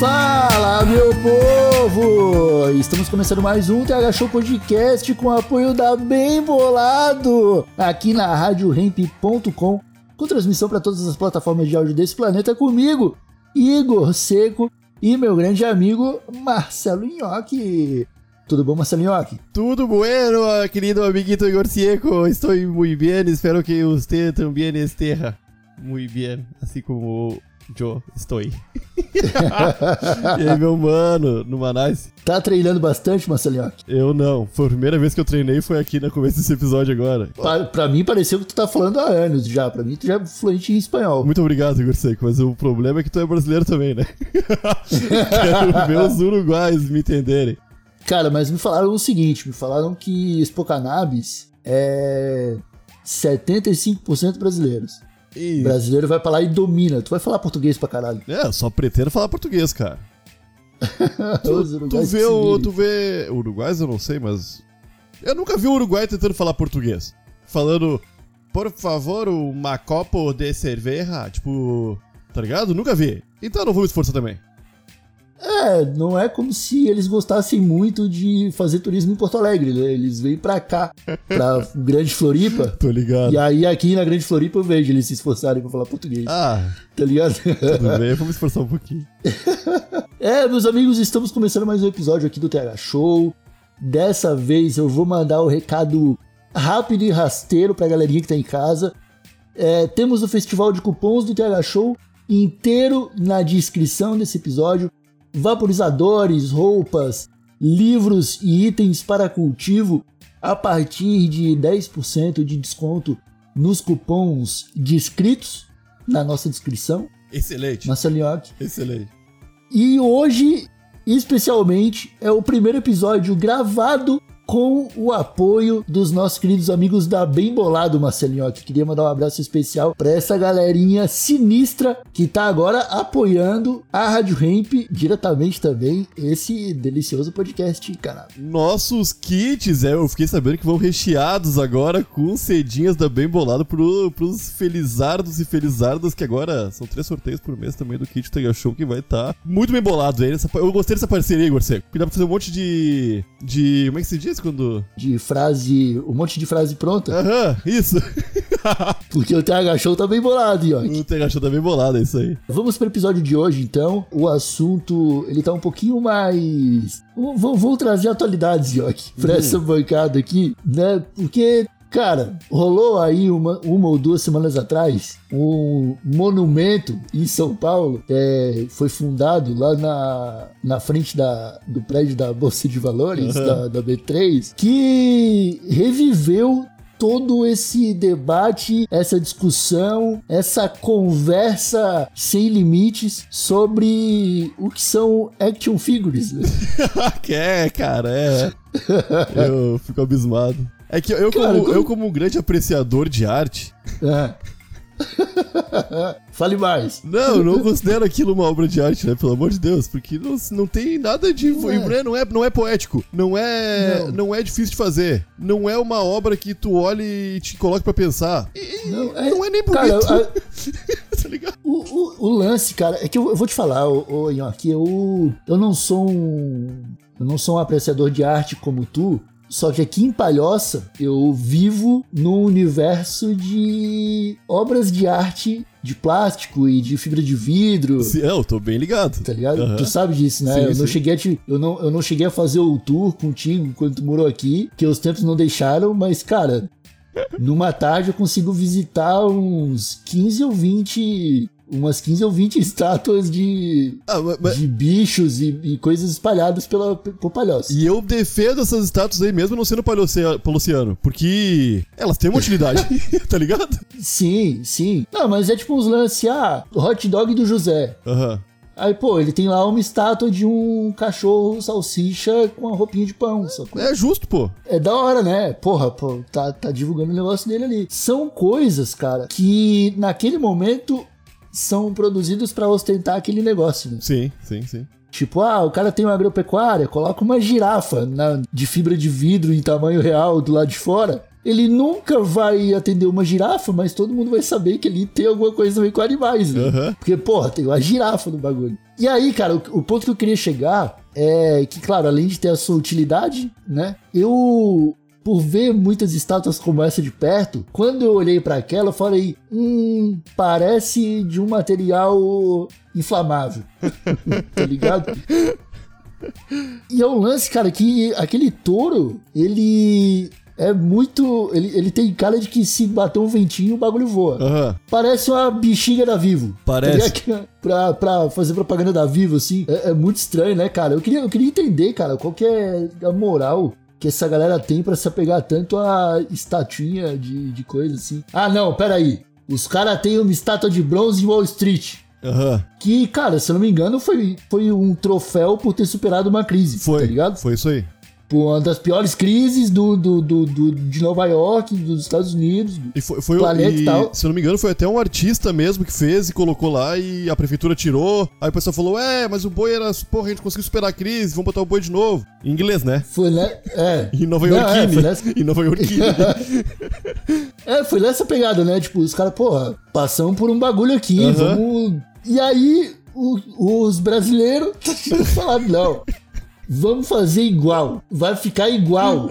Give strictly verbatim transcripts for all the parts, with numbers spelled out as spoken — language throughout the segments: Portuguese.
Fala, meu povo! Estamos começando mais um T H Show Podcast com apoio da Bem Bolado, aqui na rádio ramp ponto com, com transmissão para todas as plataformas de áudio desse planeta comigo, Igor Seco, e meu grande amigo Marcelo Inhoque. Tudo bom, Marcelo Inhoque? Tudo bueno, querido amiguito Igor Seco. Estou muito bem, espero que você também esteja muito bem, assim como... Joe, estou aí. E aí, meu mano, no Manaus. Tá treinando bastante, Marcelinho? Eu não. Foi a primeira vez que eu treinei, foi aqui no começo desse episódio agora. Pra, pra mim, pareceu que tu tá falando há anos já. Pra mim, tu já é fluente em espanhol. Muito obrigado, Igor Seco. Mas o problema é que tu é brasileiro também, né? Quero ver os uruguaios me entenderem. Cara, mas me falaram o seguinte. Me falaram que Spocanabis é setenta e cinco por cento brasileiros. O brasileiro vai pra lá e domina. Tu vai falar português pra caralho. É, eu só pretendo falar português, cara. tu, tu, vê o, tu vê... Uruguaios eu não sei, mas... Eu nunca vi um uruguaio tentando falar português. Falando, por favor, uma copo de cerveja. Tipo, tá ligado? Nunca vi. Então eu não vou me esforçar também. É, não é como se eles gostassem muito de fazer turismo em Porto Alegre, né? Eles vêm pra cá, pra Grande Floripa. Tô ligado. E aí aqui na Grande Floripa eu vejo eles se esforçarem pra falar português. Ah, tá ligado? Tudo bem, vamos esforçar um pouquinho. É, meus amigos, estamos começando mais um episódio aqui do T H Show. Dessa vez eu vou mandar o um recado rápido e rasteiro pra galerinha que tá em casa. É, temos o festival de cupons do T H Show inteiro na descrição desse episódio. Vaporizadores, roupas, livros e itens para cultivo a partir de dez por cento de desconto nos cupons descritos na nossa descrição. Excelente. Marcelinhoque. Excelente. E hoje, especialmente, é o primeiro episódio gravado com o apoio dos nossos queridos amigos da Bem Bolado, Marcelinhoque. Queria mandar um abraço especial para essa galerinha sinistra que tá agora apoiando a Rádio Hemp diretamente também, esse delicioso podcast, cara. Nossos kits, é, eu fiquei sabendo que vão recheados agora com cedinhas da Bem Bolado pro, pros felizardos e felizardas, que agora são três sorteios por mês também do kit T H Show, que vai estar tá muito bem bolado aí. Eu gostei dessa parceria, Igor Seco, porque dá pra fazer um monte de... de como é que se diz? Quando... De frase, um monte de frase pronta. Aham, isso. Porque o T H Show tá bem bolado, Ioki. O T H Show tá bem bolado, é isso aí. Vamos pro episódio de hoje, então. O assunto, ele tá um pouquinho mais... Vou, vou trazer atualidades, Ioki, pra hum. essa bancada aqui, né? Porque, cara, rolou aí uma, uma ou duas semanas atrás um monumento em São Paulo, é, foi fundado lá na, na frente da, do prédio da Bolsa de Valores, uhum. da, da B três, que reviveu todo esse debate, essa discussão, essa conversa sem limites sobre o que são action figures. Que é, cara, é. Eu fico abismado. É que eu, cara, como, como... eu como um grande apreciador de arte... É. Fale mais. Não, eu não considero aquilo uma obra de arte, né? Pelo amor de Deus, porque não, não tem nada de... Não é, não é, não é poético, não é, não. não é difícil de fazer, não é uma obra que tu olhe e te coloque pra pensar. E, não, é, não é nem bonito. Cara, a... Tá ligado? O, o, o lance, cara, é que eu, eu vou te falar, ô Inhoque, eu, eu não sou um... Eu não sou um apreciador de arte como tu. Só que aqui em Palhoça, eu vivo num universo de obras de arte de plástico e de fibra de vidro. Sim, eu tô bem ligado. Tá ligado? Uhum. Tu sabe disso, né? Sim, eu, sim. Não cheguei a te, eu, não, eu não cheguei a fazer o tour contigo quando tu morou aqui, que os tempos não deixaram, mas, cara, numa tarde eu consigo visitar uns quinze ou vinte... umas quinze ou vinte estátuas de, ah, mas... de bichos e, e coisas espalhadas pela, por Palhoça. E eu defendo essas estátuas aí mesmo não sendo palhociano, porque elas têm uma utilidade, tá ligado? Sim, sim. Não, mas é tipo uns lances, ah, hot dog do José. Aham. Uhum. Aí, pô, ele tem lá uma estátua de um cachorro salsicha com uma roupinha de pão, sacou? É justo, pô. É da hora, né? Porra, pô, tá, tá divulgando o negócio dele ali. São coisas, cara, que naquele momento são produzidas pra ostentar aquele negócio, né? Sim, sim, sim. Tipo, ah, o cara tem uma agropecuária, coloca uma girafa na, de fibra de vidro em tamanho real do lado de fora. Ele nunca vai atender uma girafa, mas todo mundo vai saber que ele tem alguma coisa também com animais, né? Uhum. Porque, porra, tem uma girafa no bagulho. E aí, cara, o, o ponto que eu queria chegar é que, claro, além de ter a sua utilidade, né? Eu, por ver muitas estátuas como essa de perto, quando eu olhei pra aquela, eu falei, hum, parece de um material inflamável, tá ligado? E é um lance, cara, que aquele touro, ele... É muito... Ele, ele tem cara de que se bater um ventinho, o bagulho voa. Uhum. Parece uma bexiga da Vivo. Parece. Que, pra, pra fazer propaganda da Vivo, assim. É, é muito estranho, né, cara? Eu queria, eu queria entender, cara, qual que é a moral que essa galera tem pra se apegar tanto a estatuinha de, de coisa, assim. Ah, não, peraí. Os caras têm uma estátua de bronze em Wall Street. Uhum. Que, cara, se eu não me engano, foi, foi um troféu por ter superado uma crise. Foi, tá ligado? Foi isso aí. Uma das piores crises do, do, do, do, de Nova York, dos Estados Unidos, do e foi, foi planeta e, e tal. Se eu não me engano, foi até um artista mesmo que fez e colocou lá e a prefeitura tirou. Aí o pessoal falou, é, mas o boi era... Porra, a gente conseguiu superar a crise, vamos botar o boi de novo. Em inglês, né? Foi, né? É. Em Nova York. É, nessa... Em Nova York. É, foi nessa pegada, né? Tipo, os caras, porra, passamos por um bagulho aqui, uh-huh. vamos... E aí, o, os brasileiros falaram, não... Vamos fazer igual. Vai ficar igual,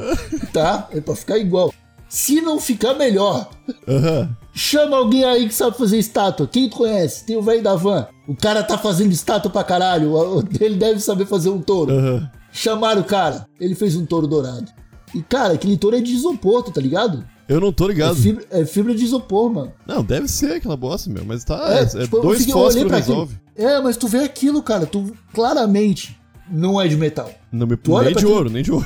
tá? É pra ficar igual. Se não ficar melhor, uhum. chama alguém aí que sabe fazer estátua. Quem tu conhece? Tem o velho da van. O cara tá fazendo estátua pra caralho. Ele deve saber fazer um touro. Uhum. Chamaram o cara. Ele fez um touro dourado. E, cara, aquele touro é de isopor, tá ligado? Eu não tô ligado. É fibra, é fibra de isopor, mano. Não, deve ser aquela bosta, meu. Mas tá... É, é tipo, dois fósforos resolve. Aquilo. É, mas tu vê aquilo, cara. Tu claramente... Não é de metal. Não, me... Nem de aquilo... ouro, nem de ouro.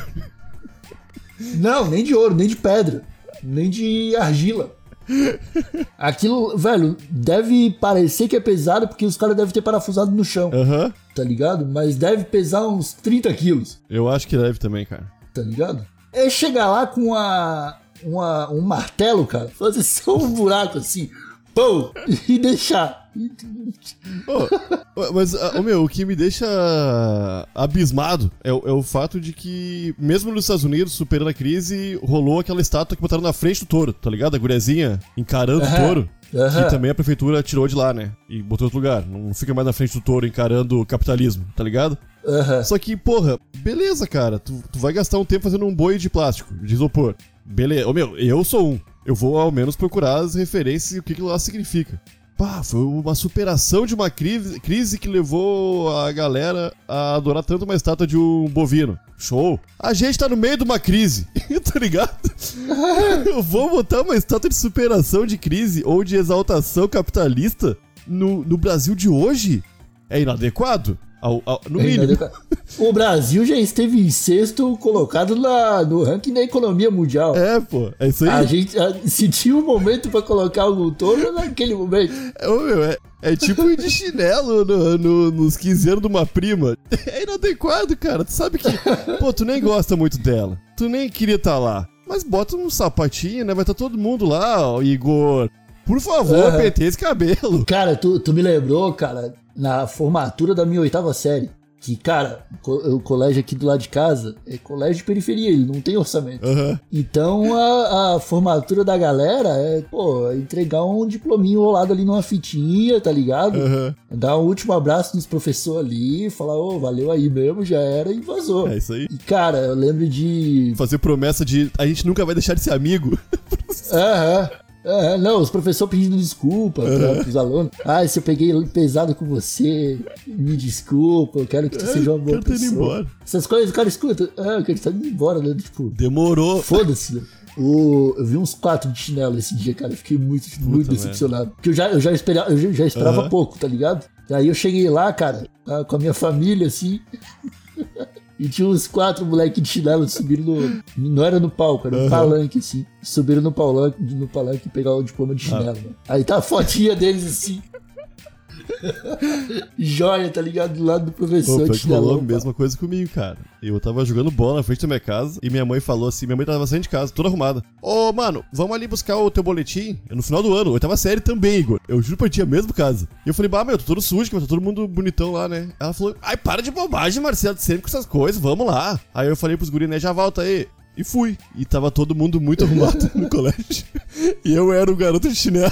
Não, nem de ouro, nem de pedra. Nem de argila. Aquilo, velho, deve parecer que é pesado porque os caras devem ter parafusado no chão. Aham. Uhum. Tá ligado? Mas deve pesar uns trinta quilos. Eu acho que deve também, cara. Tá ligado? É chegar lá com uma, uma, um martelo, cara. Fazer só um buraco assim. Pô! E deixar. Oh, mas, oh, meu, o que me deixa abismado é, é o fato de que, mesmo nos Estados Unidos, superando a crise, rolou aquela estátua que botaram na frente do touro, tá ligado? A gurezinha encarando uhum. o touro. Uhum. Que também a prefeitura tirou de lá, né? E botou em outro lugar. Não fica mais na frente do touro encarando o capitalismo, tá ligado? Uhum. Só que, porra, beleza, cara. Tu, tu vai gastar um tempo fazendo um boi de plástico, de isopor. Beleza. Ô, oh, meu, eu sou um. Eu vou ao menos procurar as referências e o que aquilo lá significa. Pá, foi uma superação de uma crise, crise que levou a galera a adorar tanto uma estátua de um bovino. Show! A gente tá no meio de uma crise, tá ligado? Eu vou botar uma estátua de superação de crise ou de exaltação capitalista no, no Brasil de hoje? É inadequado? Ao, ao, no mínimo. O Brasil já esteve em sexto colocado na, no ranking da economia mundial. É, pô, é isso aí. A gente, a, se tinha um momento pra colocar algum touro, naquele momento. É, meu, é, é tipo ir de chinelo no, no, nos quinze anos de uma prima. É inadequado, cara. Tu sabe que, pô, tu nem gosta muito dela. Tu nem queria estar lá. Mas bota um sapatinho, né? Vai estar todo mundo lá, ó, Igor. Por favor, uhum. pentei esse cabelo. Cara, tu, tu me lembrou, cara, na formatura da minha oitava série. Que, cara, o colégio aqui do lado de casa é colégio de periferia, ele não tem orçamento. Uhum. Então, a, a formatura da galera é, pô, entregar um diplominho rolado ali numa fitinha, tá ligado? Uhum. Dar um último abraço nos professores ali, falar, ô, oh, valeu aí mesmo, já era, e vazou. É isso aí. E, cara, eu lembro de... Fazer promessa de, a gente nunca vai deixar de ser amigo. Aham. Uhum. Ah, não, os professores pedindo desculpa uhum. para os alunos. Ah, se eu peguei pesado com você, me desculpa, eu quero que tu é, seja uma boa pessoa. Indo embora. Essas coisas, o cara escuta, ah, eu quero estar indo embora, né? Tipo, demorou. Foda-se. O, eu vi uns quatro de chinelo esse dia, cara. Eu fiquei muito, muito decepcionado. Porque eu já, eu já esperava, eu já esperava uhum. pouco, tá ligado? E aí eu cheguei lá, cara, com a minha família, assim... E tinha uns quatro moleques de chinelo subiram no... Não era no palco, era no uhum. palanque, assim. Subiram no palanque, no palanque e pegaram o diploma de chinelo. Ah. Aí tá a fotinha deles, assim. Joia, tá ligado? Do lado do professor. Pô, de chinelo. Mesma coisa comigo, cara. Eu tava jogando bola na frente da minha casa e minha mãe falou assim... Minha mãe tava saindo de casa, toda arrumada. Ô, oh, mano, vamos ali buscar o teu boletim? No final do ano, eu tava sério também, Igor. Eu juro pra ti, a mesma casa. E eu falei, bah, meu, tô todo sujo, mas tá todo mundo bonitão lá, né? Ela falou, ai, para de bobagem, Marcelo, sempre com essas coisas, vamos lá. Aí eu falei pros guris, né, já volta aí. E fui. E tava todo mundo muito arrumado no colégio. E eu era o garoto de chinelo.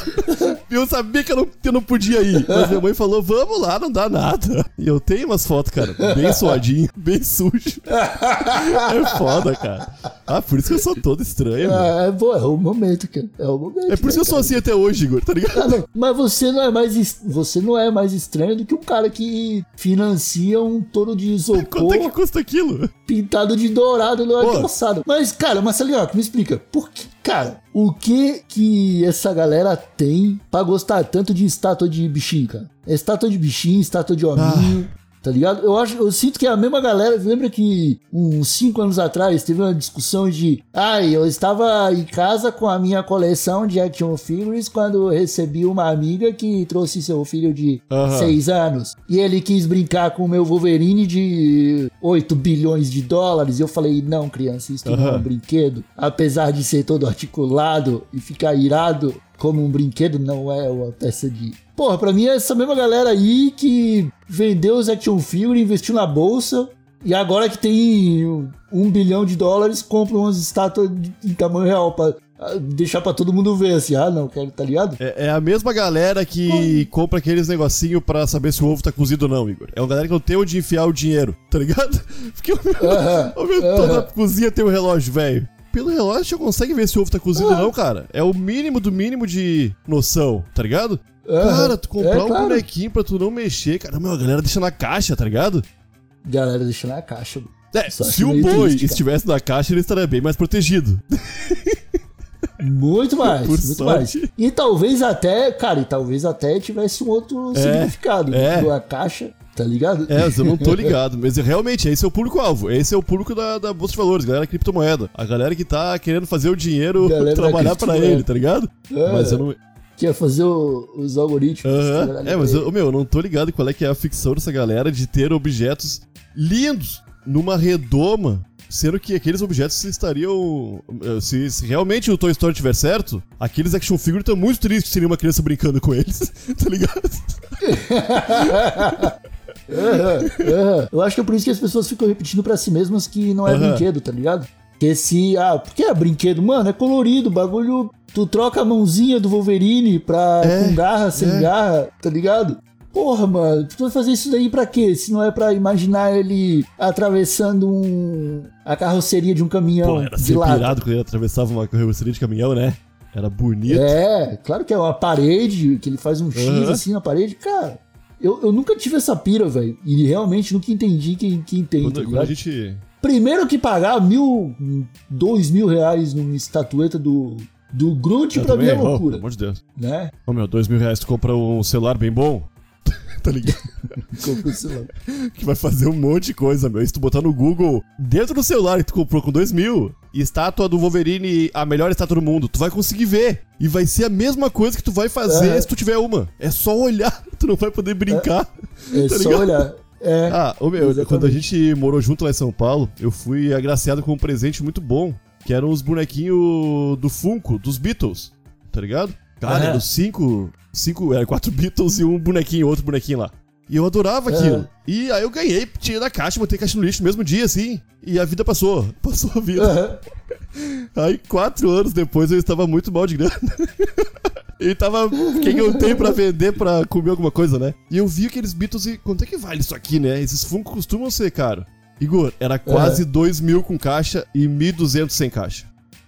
E eu sabia que eu, não, que eu não podia ir. Mas minha mãe falou, vamos lá, não dá nada. E eu tenho umas fotos, cara, bem suadinho, bem sujo. É foda, cara. Ah, por isso que eu sou todo estranho. Ah, é, bom, é o momento, cara. É o momento. É por isso, né, que eu sou cara? Assim até hoje, Igor, tá ligado? Ah, não. Mas você não, é mais est... você não é mais estranho do que um cara que financia um touro de isopor. Quanto é que custa aquilo? Pintado de dourado no ano passado. Mas, cara, Marcelinho, me explica, por que, cara, o que que essa galera tem pra gostar tanto de estátua de bichinho, cara? É estátua de bichinho, estátua de hominho, ah. tá ligado? Eu, acho, eu sinto que é a mesma galera, lembra que uns cinco anos atrás teve uma discussão de, ai, ah, eu estava em casa com a minha coleção de action figures quando eu recebi uma amiga que trouxe seu filho de uhum. seis anos e ele quis brincar com o meu Wolverine de... oito bilhões de dólares, eu falei, não, criança, isso uhum. não é um brinquedo, apesar de ser todo articulado e ficar irado como um brinquedo, não é uma peça de... Porra, pra mim é essa mesma galera aí que vendeu os action figure, investiu na bolsa, e agora que tem um bilhão de dólares, compra umas estátuas em tamanho real pra... deixar pra todo mundo ver, assim, ah, não, quero, tá ligado? É, é a mesma galera que oh. compra aqueles negocinho pra saber se o ovo tá cozido ou não, Igor. É uma galera que não tem onde enfiar o dinheiro, tá ligado? Porque o meu, uh-huh. o meu uh-huh. toda a cozinha tem um relógio, velho. Pelo relógio você consegue ver se o ovo tá cozido ou uh-huh. não, cara. É o mínimo do mínimo de noção, tá ligado? Uh-huh. Cara, tu comprar é, um claro. bonequinho pra tu não mexer, cara, meu, a galera deixa na caixa, tá ligado? Galera deixa na caixa. É, se o boi triste, estivesse na caixa, ele estaria bem mais protegido. Muito mais, Por muito sorte. mais. E talvez até, cara, e talvez até tivesse um outro é, significado. É. A caixa, tá ligado? É, eu não tô ligado, mas realmente, esse é o público-alvo. Esse é o público da, da Bolsa de Valores, galera criptomoeda. A galera que tá querendo fazer o dinheiro galera trabalhar pra ele, tá ligado? É. Mas eu não... Que é fazer o, os algoritmos. Uh-huh. É, mas, eu, meu, eu não tô ligado qual é que é a ficção dessa galera de ter objetos lindos numa redoma. Sendo que aqueles objetos estariam... Se, se realmente o Toy Story tiver certo, aqueles action figures estão muito tristes de terem uma criança brincando com eles. Tá ligado? uh-huh, uh-huh. Eu acho que é por isso que as pessoas ficam repetindo pra si mesmas que não é uh-huh. brinquedo, tá ligado? Porque se... Ah, porque é brinquedo, mano, é colorido, bagulho... Tu troca a mãozinha do Wolverine pra... É, com garra, sem é. garra, tá ligado? Porra, mano, tu vai fazer isso daí pra quê? Se não é pra imaginar ele atravessando um... a carroceria de um caminhão. Pô, era ser pirado quando ele atravessava uma carroceria de caminhão, né? Era bonito. É, claro que é uma parede, que ele faz um X uhum. assim na parede. Cara, eu, eu nunca tive essa pira, velho. E realmente nunca entendi quem, quem tem, quando, tá quando a gente... Primeiro que pagar mil, dois mil reais numa estatueta do... Do Groot pra mim é loucura. Oh, pelo amor de Deus. Né? Ô, oh, meu, dois mil reais tu compra um celular bem bom? Tá ligado? Compra um celular. Que vai fazer um monte de coisa, meu. E se tu botar no Google, dentro do celular que tu comprou com dois mil, estátua do Wolverine, a melhor estátua do mundo, tu vai conseguir ver. E vai ser a mesma coisa que tu vai fazer é. se tu tiver uma. É só olhar. Tu não vai poder brincar. É, é tá só ligado? olhar. É. Ah, ô, oh, meu, exatamente. Quando a gente morou junto lá em São Paulo, eu fui agraciado com um presente muito bom. Que eram os bonequinhos do Funko, dos Beatles, tá ligado? Cara, eram cinco, cinco, era quatro Beatles e um bonequinho, outro bonequinho lá. E eu adorava é. aquilo. E aí eu ganhei, tirei da caixa, botei a caixa no lixo no mesmo dia, assim. E a vida passou, passou a vida. É. Aí quatro anos depois eu estava muito mal de grana. E tava, quem eu tenho pra vender pra comer alguma coisa, né? E eu vi aqueles Beatles e, quanto é que vale isso aqui, né? Esses Funko costumam ser caro. Igor, era quase dois mil uhum. com caixa e mil e duzentos sem caixa.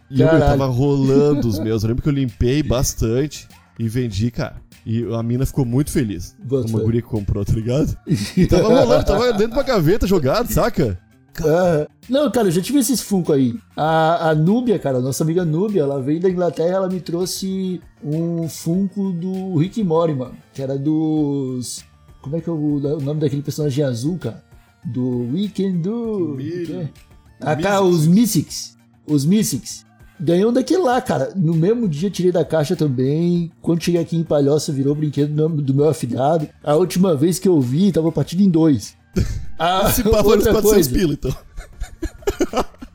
E eu, eu tava rolando os meus. Eu lembro que eu limpei bastante e vendi, cara. E a mina ficou muito feliz. Uma guria que comprou, tá ligado? E tava rolando, tava dentro de uma gaveta jogado, saca? Uhum. Não, cara, eu já tive esses Funko aí. A, a Núbia, cara, a nossa amiga Núbia, ela veio da Inglaterra, ela me trouxe um Funko do Rick Moriyama, que era dos... Como é que é o, o nome daquele personagem azul, cara? Do Weekend do... É? Ah, cara, os Mystics. Os Mystics. Ganhou daquele lá, cara. No mesmo dia tirei da caixa também. Quando cheguei aqui em Palhoça, virou brinquedo do meu afilhado. A última vez que eu vi, tava partido em dois. Ah, se pá, foi quatrocentos pila, então.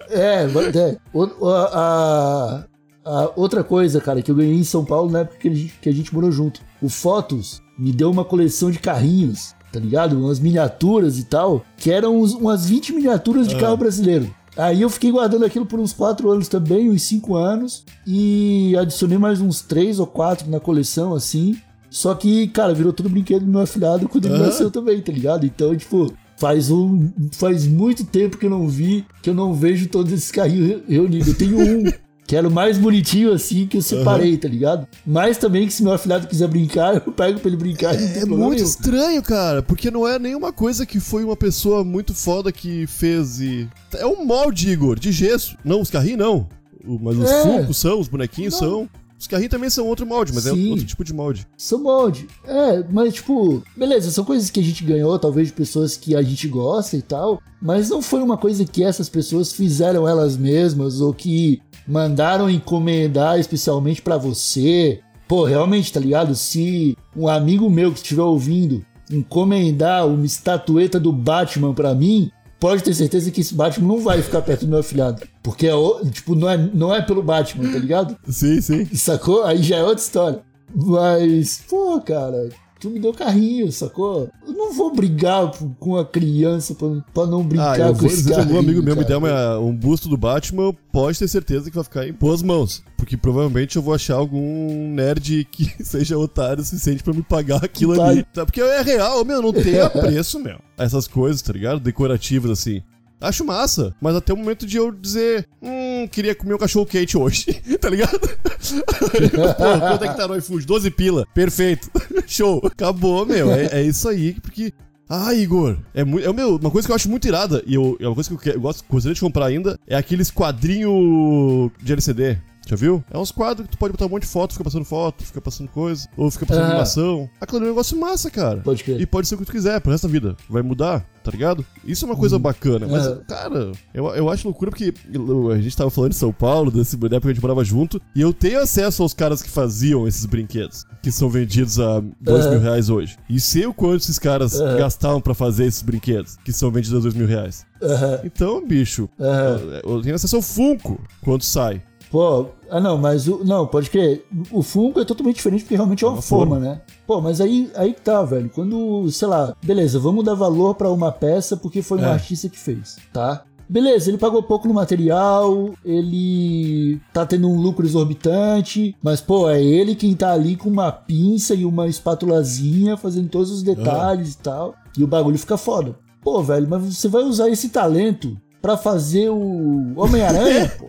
É, é. O, a, a, a outra coisa, cara, que eu ganhei em São Paulo na época que a gente, que a gente morou junto. O Fotos me deu uma coleção de carrinhos, tá ligado? Umas miniaturas e tal, que eram uns, umas vinte miniaturas de ah. carro brasileiro. Aí eu fiquei guardando aquilo por uns quatro anos também, uns cinco anos, e adicionei mais uns três ou quatro na coleção, assim. Só que, cara, virou tudo brinquedo do meu afilhado quando ele ah. nasceu também, tá ligado? Então, tipo, faz, um, faz muito tempo que eu não vi, que eu não vejo todos esses carrinhos reunidos. Eu tenho um, que era o mais bonitinho, assim, que eu separei, uhum. tá ligado? Mas também que se meu afilhado quiser brincar, eu pego pra ele brincar. É, é muito estranho, cara, porque não é nenhuma coisa que foi uma pessoa muito foda que fez e... É um molde, Igor, de gesso. Não, os carrinhos não. Mas os é. Funcos são, os bonequinhos não. são... Os carrinhos também são outro molde, mas sim, é outro tipo de molde. São molde. É, mas tipo... Beleza, são coisas que a gente ganhou, talvez de pessoas que a gente gosta e tal. Mas não foi uma coisa que essas pessoas fizeram elas mesmas ou que mandaram encomendar especialmente pra você. Pô, realmente, tá ligado? Se um amigo meu que estiver ouvindo encomendar uma estatueta do Batman pra mim... Pode ter certeza que esse Batman não vai ficar perto do meu afilhado. Porque, é o, tipo, não é, não é pelo Batman, tá ligado? Sim, sim. Sacou? Aí já é outra história. Mas, pô, cara, tu me deu carrinho, sacou? Eu não vou brigar com a criança pra, pra não brincar ah, com esse carrinho. Se algum amigo meu me der uma, um busto do Batman, pode ter certeza que vai ficar em boas mãos. Porque provavelmente eu vou achar algum nerd que seja otário o suficiente pra me pagar aquilo tá. ali. Porque é real, meu, não tem preço, meu. Essas coisas, tá ligado? Decorativas, assim. Acho massa, mas até o momento de eu dizer... Hum, queria comer um cachorro quente hoje, tá ligado? Pô, quanto é que tá no iFood? doze pila. Perfeito. Show. Acabou, meu. É, é isso aí, porque... Ah, Igor, é, muito, é meu, uma coisa que eu acho muito irada, e eu, é uma coisa que eu, que, eu gosto, gostaria de comprar ainda, é aqueles quadrinhos de L C D. Já viu? É uns quadros que tu pode botar um monte de foto, fica passando foto, fica passando coisa, ou fica passando ah. animação. Aquilo é um negócio massa, cara. Pode crer. E pode ser o que tu quiser pro resto da vida. Vai mudar, tá ligado? Isso é uma coisa hum. bacana. Mas, ah. cara, eu, eu acho loucura porque a gente tava falando de São Paulo, desse, da época que a gente morava junto, e eu tenho acesso aos caras que faziam esses brinquedos, que são vendidos a dois ah. mil reais hoje. E sei o quanto esses caras ah. gastaram pra fazer esses brinquedos, que são vendidos a dois mil reais. Ah. Então, bicho, ah. eu, eu tenho acesso ao Funko quando sai. Pô, ah não, mas o... Não, pode crer. O Funko é totalmente diferente porque realmente é uma, uma forma, forma, né? Pô, mas aí, aí que tá, velho. Quando, sei lá, beleza, vamos dar valor pra uma peça porque foi um é. artista que fez, tá? Beleza, ele pagou pouco no material, ele tá tendo um lucro exorbitante, mas, pô, é ele quem tá ali com uma pinça e uma espátulazinha fazendo todos os detalhes é. e tal. E o bagulho fica foda. Pô, velho, mas você vai usar esse talento pra fazer o Homem-Aranha, pô?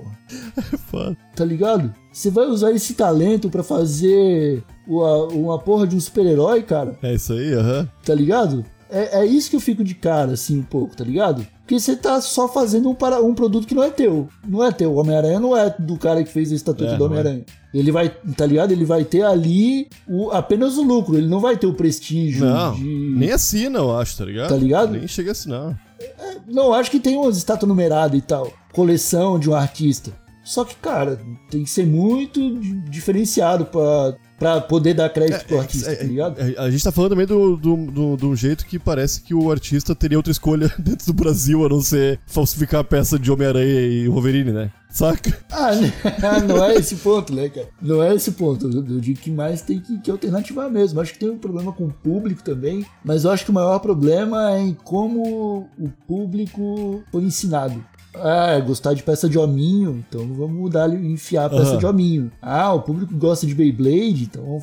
É foda. Tá ligado? Você vai usar esse talento pra fazer uma, uma porra de um super-herói, cara? É isso aí, aham. Uhum. Tá ligado? É, é isso que eu fico de cara, assim, um pouco, tá ligado? Porque você tá só fazendo um, para, um produto que não é teu. Não é teu. O Homem-Aranha não é do cara que fez a estatueta é, do Homem-Aranha. É. Ele vai, tá ligado? Ele vai ter ali o, apenas o lucro. Ele não vai ter o prestígio não, de... nem assina, eu acho, tá ligado? Tá ligado? Nem chega a assinar. É, não, acho que tem umas estátuas numeradas e tal. Coleção de um artista. Só que, cara, tem que ser muito diferenciado pra, pra poder dar crédito é, pro artista, é, tá ligado? É, a gente tá falando também de do, do, do, do um jeito que parece que o artista teria outra escolha dentro do Brasil, a não ser falsificar a peça de Homem-Aranha e Wolverine, né? Saca? Ah, não é esse ponto, né, cara? Não é esse ponto. Eu digo que mais tem que, que alternativar mesmo. Acho que tem um problema com o público também, mas eu acho que o maior problema é em como o público foi ensinado. Ah, gostar de peça de hominho, então vamos mudar e enfiar a peça uhum. de hominho. Ah, o público gosta de Beyblade, então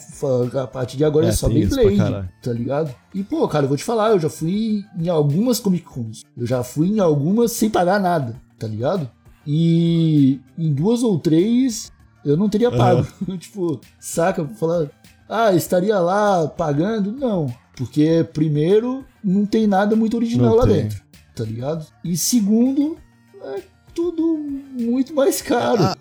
a partir de agora é, é só Beyblade, tá ligado? E pô, cara, eu vou te falar, eu já fui em algumas Comic Cons, eu já fui em algumas sem pagar nada, tá ligado? E em duas ou três eu não teria pago. Uhum. Tipo, saca? Vou falar, ah, estaria lá pagando? Não, porque primeiro não tem nada muito original não lá tem. dentro. tá ligado? E segundo, é tudo muito mais caro. Ah,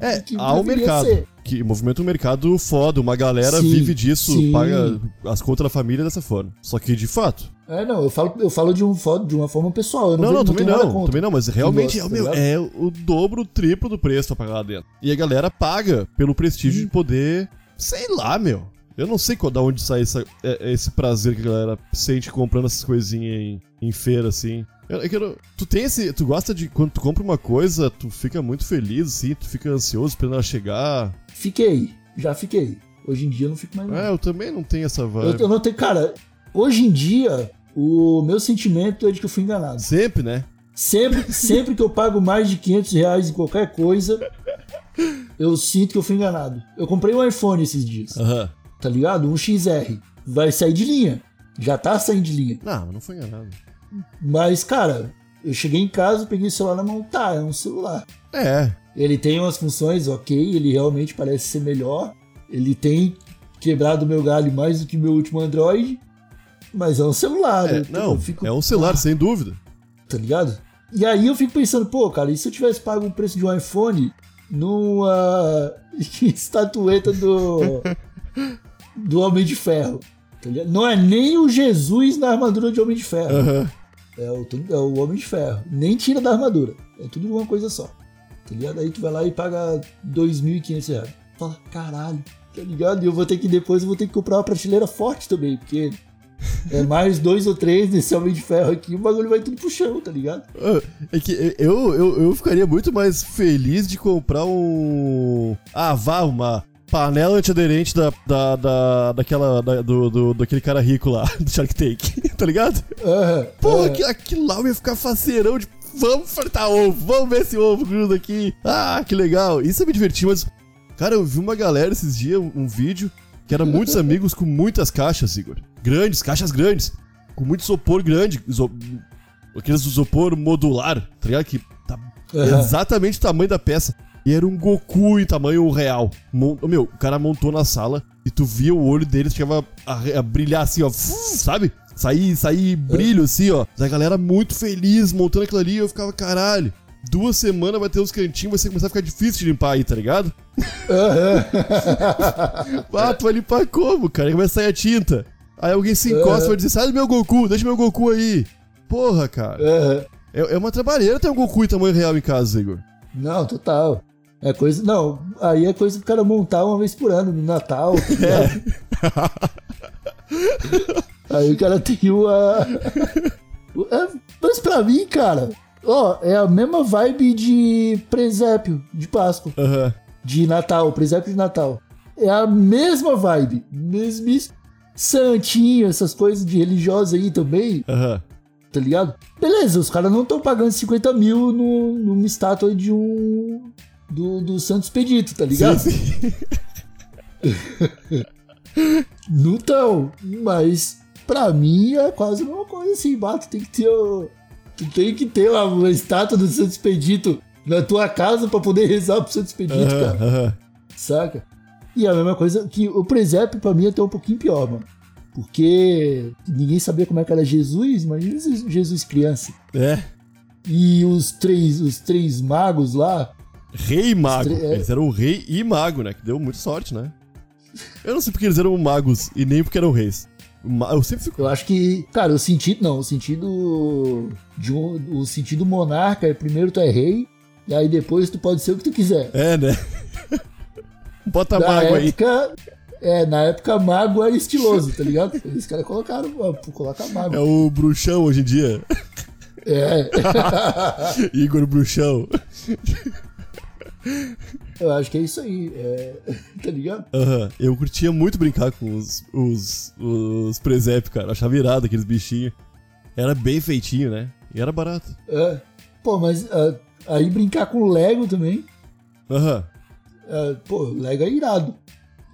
é, que há o mercado. Ser. Que movimento do mercado foda, uma galera sim, vive disso, sim. paga as contas da família dessa forma. Só que, de fato... É, não, eu falo, eu falo de, um, de uma forma pessoal. Eu não, não, não, também não, também não, mas realmente gosta, é, meu, tá é o dobro, o triplo do preço pra pagar lá dentro. E a galera paga pelo prestígio sim. de poder... Sei lá, meu. Eu não sei de onde sai essa, esse prazer que a galera sente comprando essas coisinhas em, em feira, assim. Eu, eu, eu, tu tem esse... Tu gosta de... Quando tu compra uma coisa, tu fica muito feliz, assim, tu fica ansioso esperando ela chegar. Fiquei. Já fiquei. Hoje em dia eu não fico mais... É, eu também não tenho essa vibe. Eu, eu não tenho... Cara, hoje em dia, o meu sentimento é de que eu fui enganado. Sempre, né? Sempre, sempre que eu pago mais de quinhentos reais em qualquer coisa, eu sinto que eu fui enganado. Eu comprei um iPhone esses dias. Aham. Uh-huh. Tá ligado? Um X R. Vai sair de linha. Já tá saindo de linha. Não, não foi enganado. Mas, cara, eu cheguei em casa, peguei o celular na mão. Tá, é um celular. É. Ele tem umas funções, ok. Ele realmente parece ser melhor. Ele tem quebrado meu galho mais do que meu último Android. Mas é um celular. É, não, fico... é um celular, ah, sem dúvida. Tá ligado? E aí eu fico pensando, pô, cara, e se eu tivesse pago o preço de um iPhone numa estatueta do... do Homem de Ferro, tá ligado? Não é nem o Jesus na armadura de Homem de Ferro. Uhum. É, o, é o Homem de Ferro. Nem tira da armadura. É tudo uma coisa só. Tá ligado? Aí tu vai lá e paga dois mil e quinhentos reais. Fala, caralho, tá ligado? E eu vou ter que depois eu vou ter que comprar uma prateleira forte também, porque é mais dois ou três desse Homem de Ferro aqui, o bagulho vai tudo pro chão, tá ligado? É que eu, eu, eu ficaria muito mais feliz de comprar um... Ah, vá, uma... panela antiaderente da, da, da, daquela, da, do, do, daquele cara rico lá, do Shark Tank, tá ligado? Uhum, porra, uhum. Aquilo lá eu ia ficar faceirão de vamos fartar ovo, vamos ver esse ovo grudo aqui. Ah, que legal. Isso eu me diverti, mas, cara, eu vi uma galera esses dias, um, um vídeo, que era muitos amigos com muitas caixas, Igor. Grandes, caixas grandes, com muito isopor grande, iso... aqueles isopor modular, tá ligado? Que tá uhum. exatamente o tamanho da peça. E era um Goku em tamanho real. Mon... Meu, o cara montou na sala e tu via o olho dele, chegava a, a brilhar assim, ó. Sabe? Sair, sair brilho assim, ó. A galera muito feliz montando aquilo ali. Eu ficava, caralho, duas semanas vai ter uns cantinhos, vai ser, começar a ficar difícil de limpar aí, tá ligado? Uhum. Ah, tu vai limpar como, cara? Aí começa a sair a tinta. Aí alguém se encosta e uhum. vai dizer, sai do meu Goku, deixa meu Goku aí. Porra, cara. Uhum. É, é uma trabalheira ter um Goku em tamanho real em casa, Igor. Não, total. É coisa... Não, aí é coisa do cara montar uma vez por ano, no Natal. É. Aí o cara tem uma... É, mas pra mim, cara, ó, é a mesma vibe de presépio de Páscoa. Uhum. De Natal, presépio de Natal. É a mesma vibe. Mesmo santinho, essas coisas de religiosa aí também. Aham. Uhum. Tá ligado? Beleza, os caras não estão pagando cinquenta mil no, numa estátua de um... Do, do Santo Expedito, tá ligado? Sim, sim. Não tão, mas pra mim é quase uma coisa assim, bato, tem que ter o, tu tem que ter uma, uma estátua do Santo Expedito na tua casa pra poder rezar pro Santo Expedito, uhum, cara. Uhum. Saca? E a mesma coisa que o presépio pra mim é até um pouquinho pior, mano. Porque ninguém sabia como é que era Jesus, imagina Jesus criança. É. E os três, os três magos lá, Rei e Mago. Estre... Eles eram rei e mago, né? Que deu muita sorte, né? Eu não sei porque eles eram magos e nem porque eram reis. Eu sempre fico... Eu acho que... Cara, o sentido... Não, o sentido... De um... O sentido monarca é primeiro tu é rei e aí depois tu pode ser o que tu quiser. É, né? Bota na mago época... aí. É, na época mago era estiloso, tá ligado? Os caras colocaram... Coloca mago. É o bruxão hoje em dia. É. Igor Bruxão. Eu acho que é isso aí, é... tá ligado? Aham, uhum. Eu curtia muito brincar com os, os, os presépios, cara. Achava irado aqueles bichinhos. Era bem feitinho, né? E era barato. É. Pô, mas uh, aí brincar com Lego também. Aham. Uhum. Uh, pô, Lego é irado.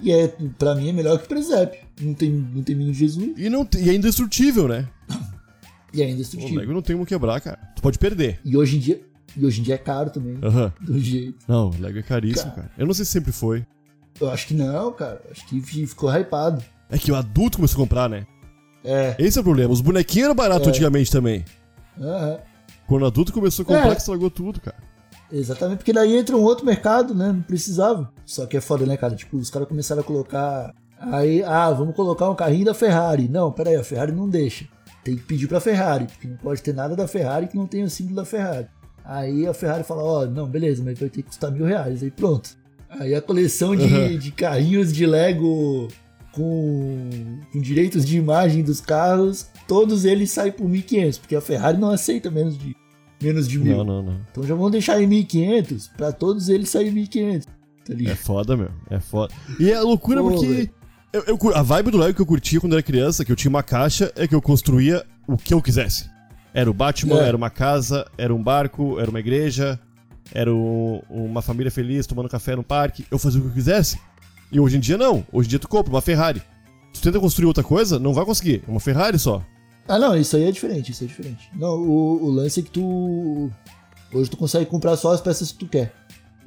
E é, pra mim é melhor que presépio. Não tem, não tem menino Jesus. E, não tem, e é indestrutível, né? E é indestrutível. O Lego não tem como quebrar, cara. Tu pode perder. E hoje em dia... E hoje em dia é caro também, uhum. do jeito. Não, o Lego é caríssimo, cara. cara. Eu não sei se sempre foi. Eu acho que não, cara. Acho que ficou hypado. É que o adulto começou a comprar, né? É. Esse é o problema. Os bonequinhos eram baratos é. antigamente também. Uhum. Quando adulto começou a comprar, é. que estragou tudo, cara. Exatamente, porque daí entra um outro mercado, né? Não precisava. Só que é foda, né, cara? Tipo, os caras começaram a colocar... Aí, ah, vamos colocar um carrinho da Ferrari. Não, peraí, a Ferrari não deixa. Tem que pedir pra Ferrari, porque não pode ter nada da Ferrari que não tenha o símbolo da Ferrari. Aí a Ferrari fala, ó, oh, não, beleza, mas vai ter que custar mil reais. Aí pronto. Aí a coleção de, uhum. de carrinhos de Lego com, com direitos de imagem dos carros, todos eles saem por mil e quinhentos, porque a Ferrari não aceita menos de... Menos de mil. Não, não, não. Então já vão deixar em mil e quinhentos pra todos eles saírem em mil e quinhentos. Tá ligado? É foda, meu. É foda. E é loucura Pô, porque... Eu, eu, a vibe do Lego que eu curtia quando era criança, que eu tinha uma caixa, é que eu construía o que eu quisesse. Era o Batman, é. era uma casa, era um barco, era uma igreja, era um, uma família feliz tomando café no parque. Eu fazia o que eu quisesse. E hoje em dia não. Hoje em dia tu compra uma Ferrari. Tu tenta construir outra coisa, não vai conseguir. É uma Ferrari só. Ah, não, isso aí é diferente, isso é diferente. Não, o, o lance é que tu... Hoje tu consegue comprar só as peças que tu quer.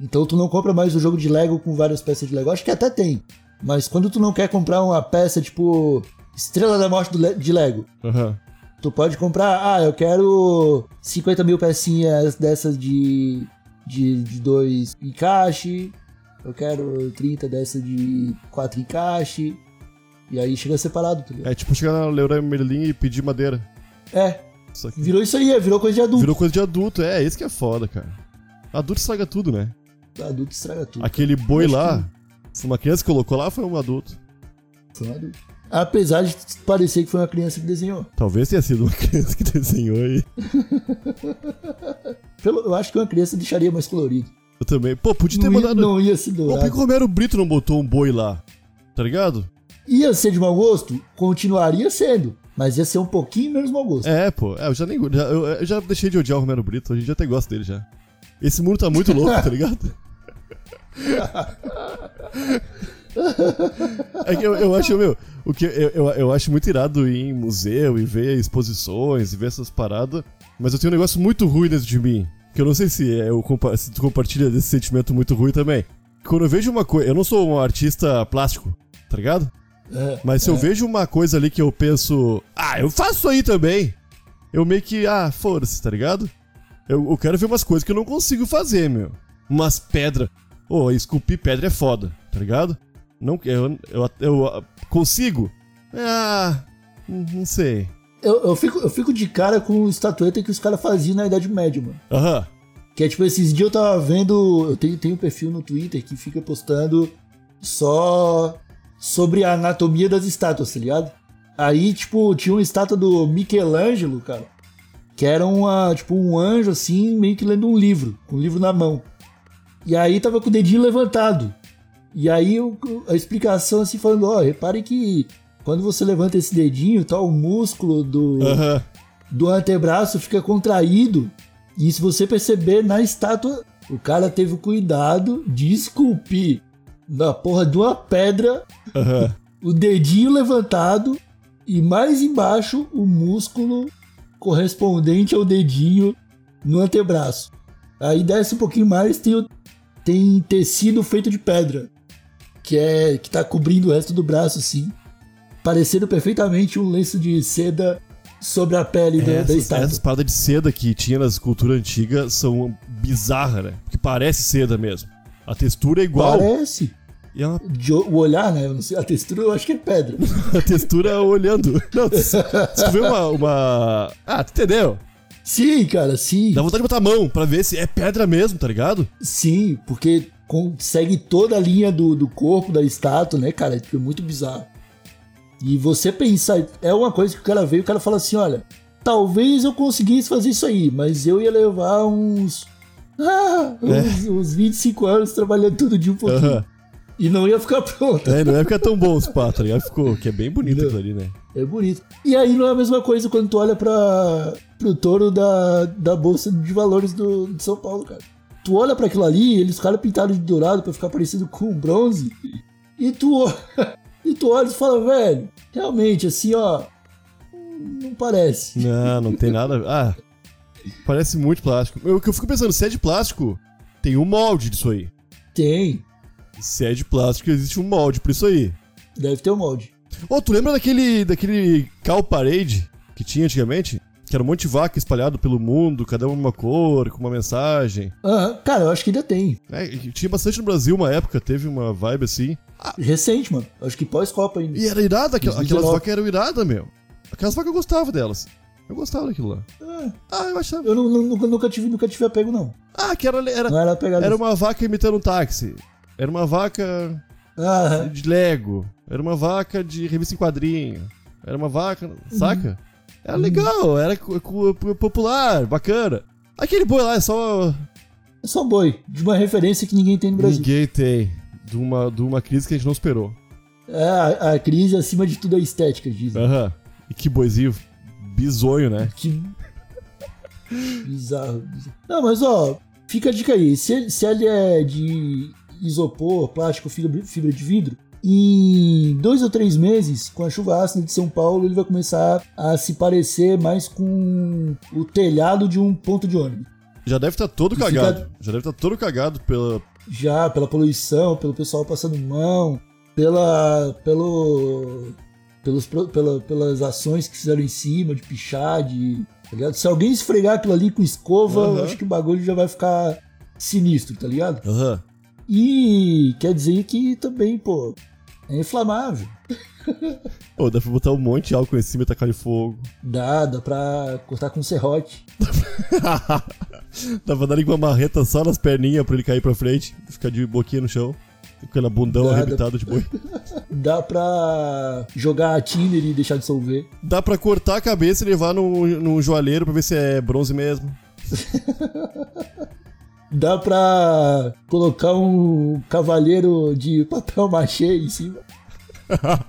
Então tu não compra mais o jogo de Lego com várias peças de Lego. Acho que até tem. Mas quando tu não quer comprar uma peça, tipo... Estrela da Morte de Lego. Uhum. Tu pode comprar... Ah, eu quero cinquenta mil pecinhas dessas de... De, de dois encaixe. Eu quero trinta dessas de quatro encaixe. E aí chega separado, tá ligado? É tipo chegar na Leroy Merlin e pedir madeira. É. Só que... Virou isso aí, é. Virou coisa de adulto. Virou coisa de adulto, é. Esse que é foda, cara. Adulto estraga tudo, né? Adulto estraga tudo. Aquele cara. boi lá, que... uma criança que colocou lá, foi um adulto. Foi um adulto. Apesar de parecer que foi uma criança que desenhou. Talvez tenha sido uma criança que desenhou aí. Eu acho que uma criança deixaria mais colorido. Eu também. Pô, podia ter não mandado... Ia, não ia se dourado. Pô, por que o Romero Britto não botou um boi lá? Tá ligado? Ia ser de mau gosto? Continuaria sendo. Mas ia ser um pouquinho menos mau gosto. É, pô. É, eu, já nem, já, eu, eu já deixei de odiar o Romero Britto. A gente já até gosta dele, já. Esse mundo tá muito louco, tá ligado? É que eu, eu acho, meu... O que eu, eu, eu acho muito irado ir em museu e ver exposições e ver essas paradas. Mas eu tenho um negócio muito ruim dentro de mim. Que eu não sei se, eu, se tu compartilha desse sentimento muito ruim também. Quando eu vejo uma coisa... Eu não sou um artista plástico, tá ligado? É, mas se é. eu vejo uma coisa ali que eu penso, ah, eu faço isso aí também, eu meio que, ah, foda-se, tá ligado? Eu, eu quero ver umas coisas que eu não consigo fazer, meu. Umas pedras. Ô, oh, esculpir pedra é foda, tá ligado? Não, eu, eu, eu consigo? Ah, não sei. Eu, eu, fico, eu fico de cara com estatueta que os caras faziam na Idade Média, mano. Aham. Que é tipo, esses dias eu tava vendo, eu tenho, tenho um perfil no Twitter que fica postando só... sobre a anatomia das estátuas, tá ligado? Aí, tipo, tinha uma estátua do Michelangelo, cara, que era uma, tipo, um anjo, assim, meio que lendo um livro, com um livro na mão. E aí tava com o dedinho levantado. E aí eu, a explicação, assim, falando, ó, oh, repare que quando você levanta esse dedinho, tá, o músculo do, uhum. do antebraço fica contraído. E se você perceber, na estátua, o cara teve o cuidado de esculpir na porra de uma pedra, uhum. o dedinho levantado e mais embaixo o músculo correspondente ao dedinho no antebraço. Aí desce um pouquinho mais, tem, tem tecido feito de pedra, que, é, que tá cobrindo o resto do braço, assim, parecendo perfeitamente um lenço de seda sobre a pele essas, da estátua. Essas paradas de seda que tinha nas culturas antigas são bizarras, né? Porque parece seda mesmo. A textura é igual. Parece. É uma... O olhar, né? Eu não sei. A textura eu acho que é pedra. A textura olhando. Não, se tu vê uma, uma... Ah, tu entendeu? Sim, cara, sim. Dá vontade de botar a mão pra ver se é pedra mesmo, tá ligado? Sim, porque segue toda a linha do, do corpo da estátua, né, cara? É muito bizarro. E você pensar... É uma coisa que o cara vê e o cara fala assim, olha, talvez eu conseguisse fazer isso aí, mas eu ia levar uns... Ah, uns, é. uns vinte e cinco anos trabalhando tudo de um pouquinho. Uhum. E não ia ficar pronto. É, não ia ficar tão bom os patos, ligado? Ficou, que é bem bonito não, aquilo ali, né? É bonito. E aí não é a mesma coisa quando tu olha pra, pro touro da, da Bolsa de Valores do, de São Paulo, cara. Tu olha pra aquilo ali, eles ficaram pintados de dourado pra ficar parecido com bronze. E tu, e tu olha e fala, velho, realmente, assim, ó, não parece. Não, não tem nada... Ah... Parece muito plástico. O que eu fico pensando, se é de plástico, tem um molde disso aí. Tem. Se é de plástico, existe um molde pra isso aí. Deve ter um molde. Ô, oh, tu lembra daquele, daquele Cow Parade que tinha antigamente? que era um monte de vaca espalhado pelo mundo, cada uma uma cor, com uma mensagem. Aham, cara, eu acho que ainda tem. É, tinha bastante no Brasil uma época, teve uma vibe assim. Ah, recente, mano. Acho que pós-Copa ainda. E era irada, aquel, aquelas vacas eram iradas, meu. Aquelas vacas eu gostava delas. Eu gostava daquilo lá. Ah, ah eu achava. Eu não, nunca, nunca, tive, nunca tive apego, não. Ah, que era... Era, não era, era uma vaca imitando um táxi. Era uma vaca ah, de Lego. Era uma vaca de revista em quadrinho. Era uma vaca... Saca? Uhum. Era legal, era popular, bacana. Aquele boi lá é só... É só um boi, de uma referência que ninguém tem no Brasil. Ninguém tem. De uma, de uma crise que a gente não esperou. É, a, a crise acima de tudo é estética, dizem. Aham. Uhum. E que boizinho bizonho, né? Que... Bizarro, bizarro. Não, mas ó, fica a dica aí. Se, se ele é de isopor, plástico, fibra, fibra de vidro, em dois ou três meses, com a chuva ácida de São Paulo, ele vai começar a se parecer mais com o telhado de um ponto de ônibus. Já deve estar todo Isso cagado. Tá... Já deve estar todo cagado pela... Já, pela poluição, pelo pessoal passando mão, pela... pelo... Pelos, pela, pelas ações que fizeram em cima, de pichar, de... Tá ligado? Se alguém esfregar aquilo ali com escova, uhum. eu acho que o bagulho já vai ficar sinistro, tá ligado? Aham. Uhum. E quer dizer que também, pô, é inflamável. Pô, dá pra botar um monte de álcool em cima e tacar de fogo. Dá, dá pra cortar com um serrote. Dá pra dar uma marreta só nas perninhas pra ele cair pra frente, ficar de boquinha no chão. Aquela bundão dá, arrebitado dá, de boi. Dá pra jogar a Tinder e deixar de dissolver. Dá pra cortar a cabeça e levar num, num joalheiro pra ver se é bronze mesmo. Dá pra colocar um cavaleiro de papel machê em cima. Ah,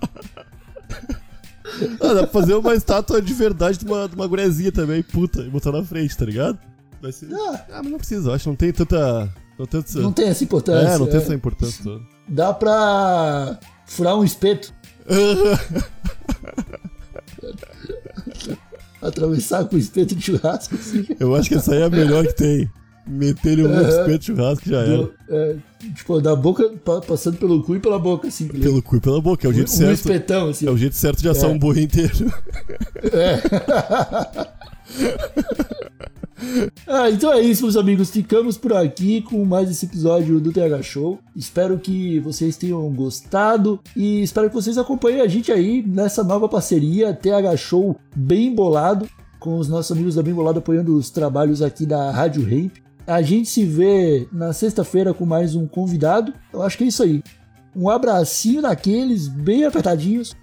dá pra fazer uma estátua de verdade de uma, de uma gurezinha também, puta, e botar na frente, tá ligado? Vai ser... ah. ah, mas não precisa, eu acho que não tem tanta... Não tem, essa... não tem essa importância. É, não tem é. essa importância toda. Dá pra furar um espeto. Atravessar com o espeto de churrasco. Assim. Eu acho que essa aí é a melhor que tem. Meter-lhe um uhum. espeto de churrasco já era. Do, é, tipo, da boca, passando pelo cu e pela boca, assim. Pelo beleza? Cu e pela boca, é o jeito um, certo. Um espetão, assim. É o jeito certo de assar é. um boi inteiro. É. Ah, então é isso, meus amigos. Ficamos por aqui com mais esse episódio do T H Show. Espero que vocês tenham gostado e espero que vocês acompanhem a gente aí nessa nova parceria T H Show Bem Bolado, com os nossos amigos da Bem Bolado apoiando os trabalhos aqui da Rádio Hemp. A gente se vê na sexta-feira com mais um convidado. Eu acho que é isso aí. Um abracinho daqueles bem apertadinhos.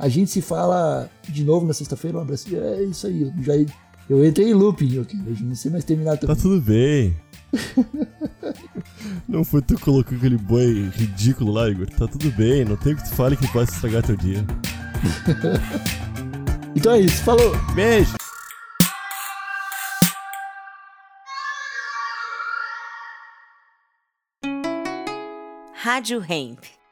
A gente se fala de novo na sexta-feira. Um abracinho. É isso aí. Eu já Eu entrei em looping, eu não sei mais terminar também. Tá tudo bem. Não foi tu que colocou aquele boi ridículo lá, Igor? Tá tudo bem, não tem que tu fale que possa estragar teu dia. Então é isso, falou! Beijo! Rádio Hemp.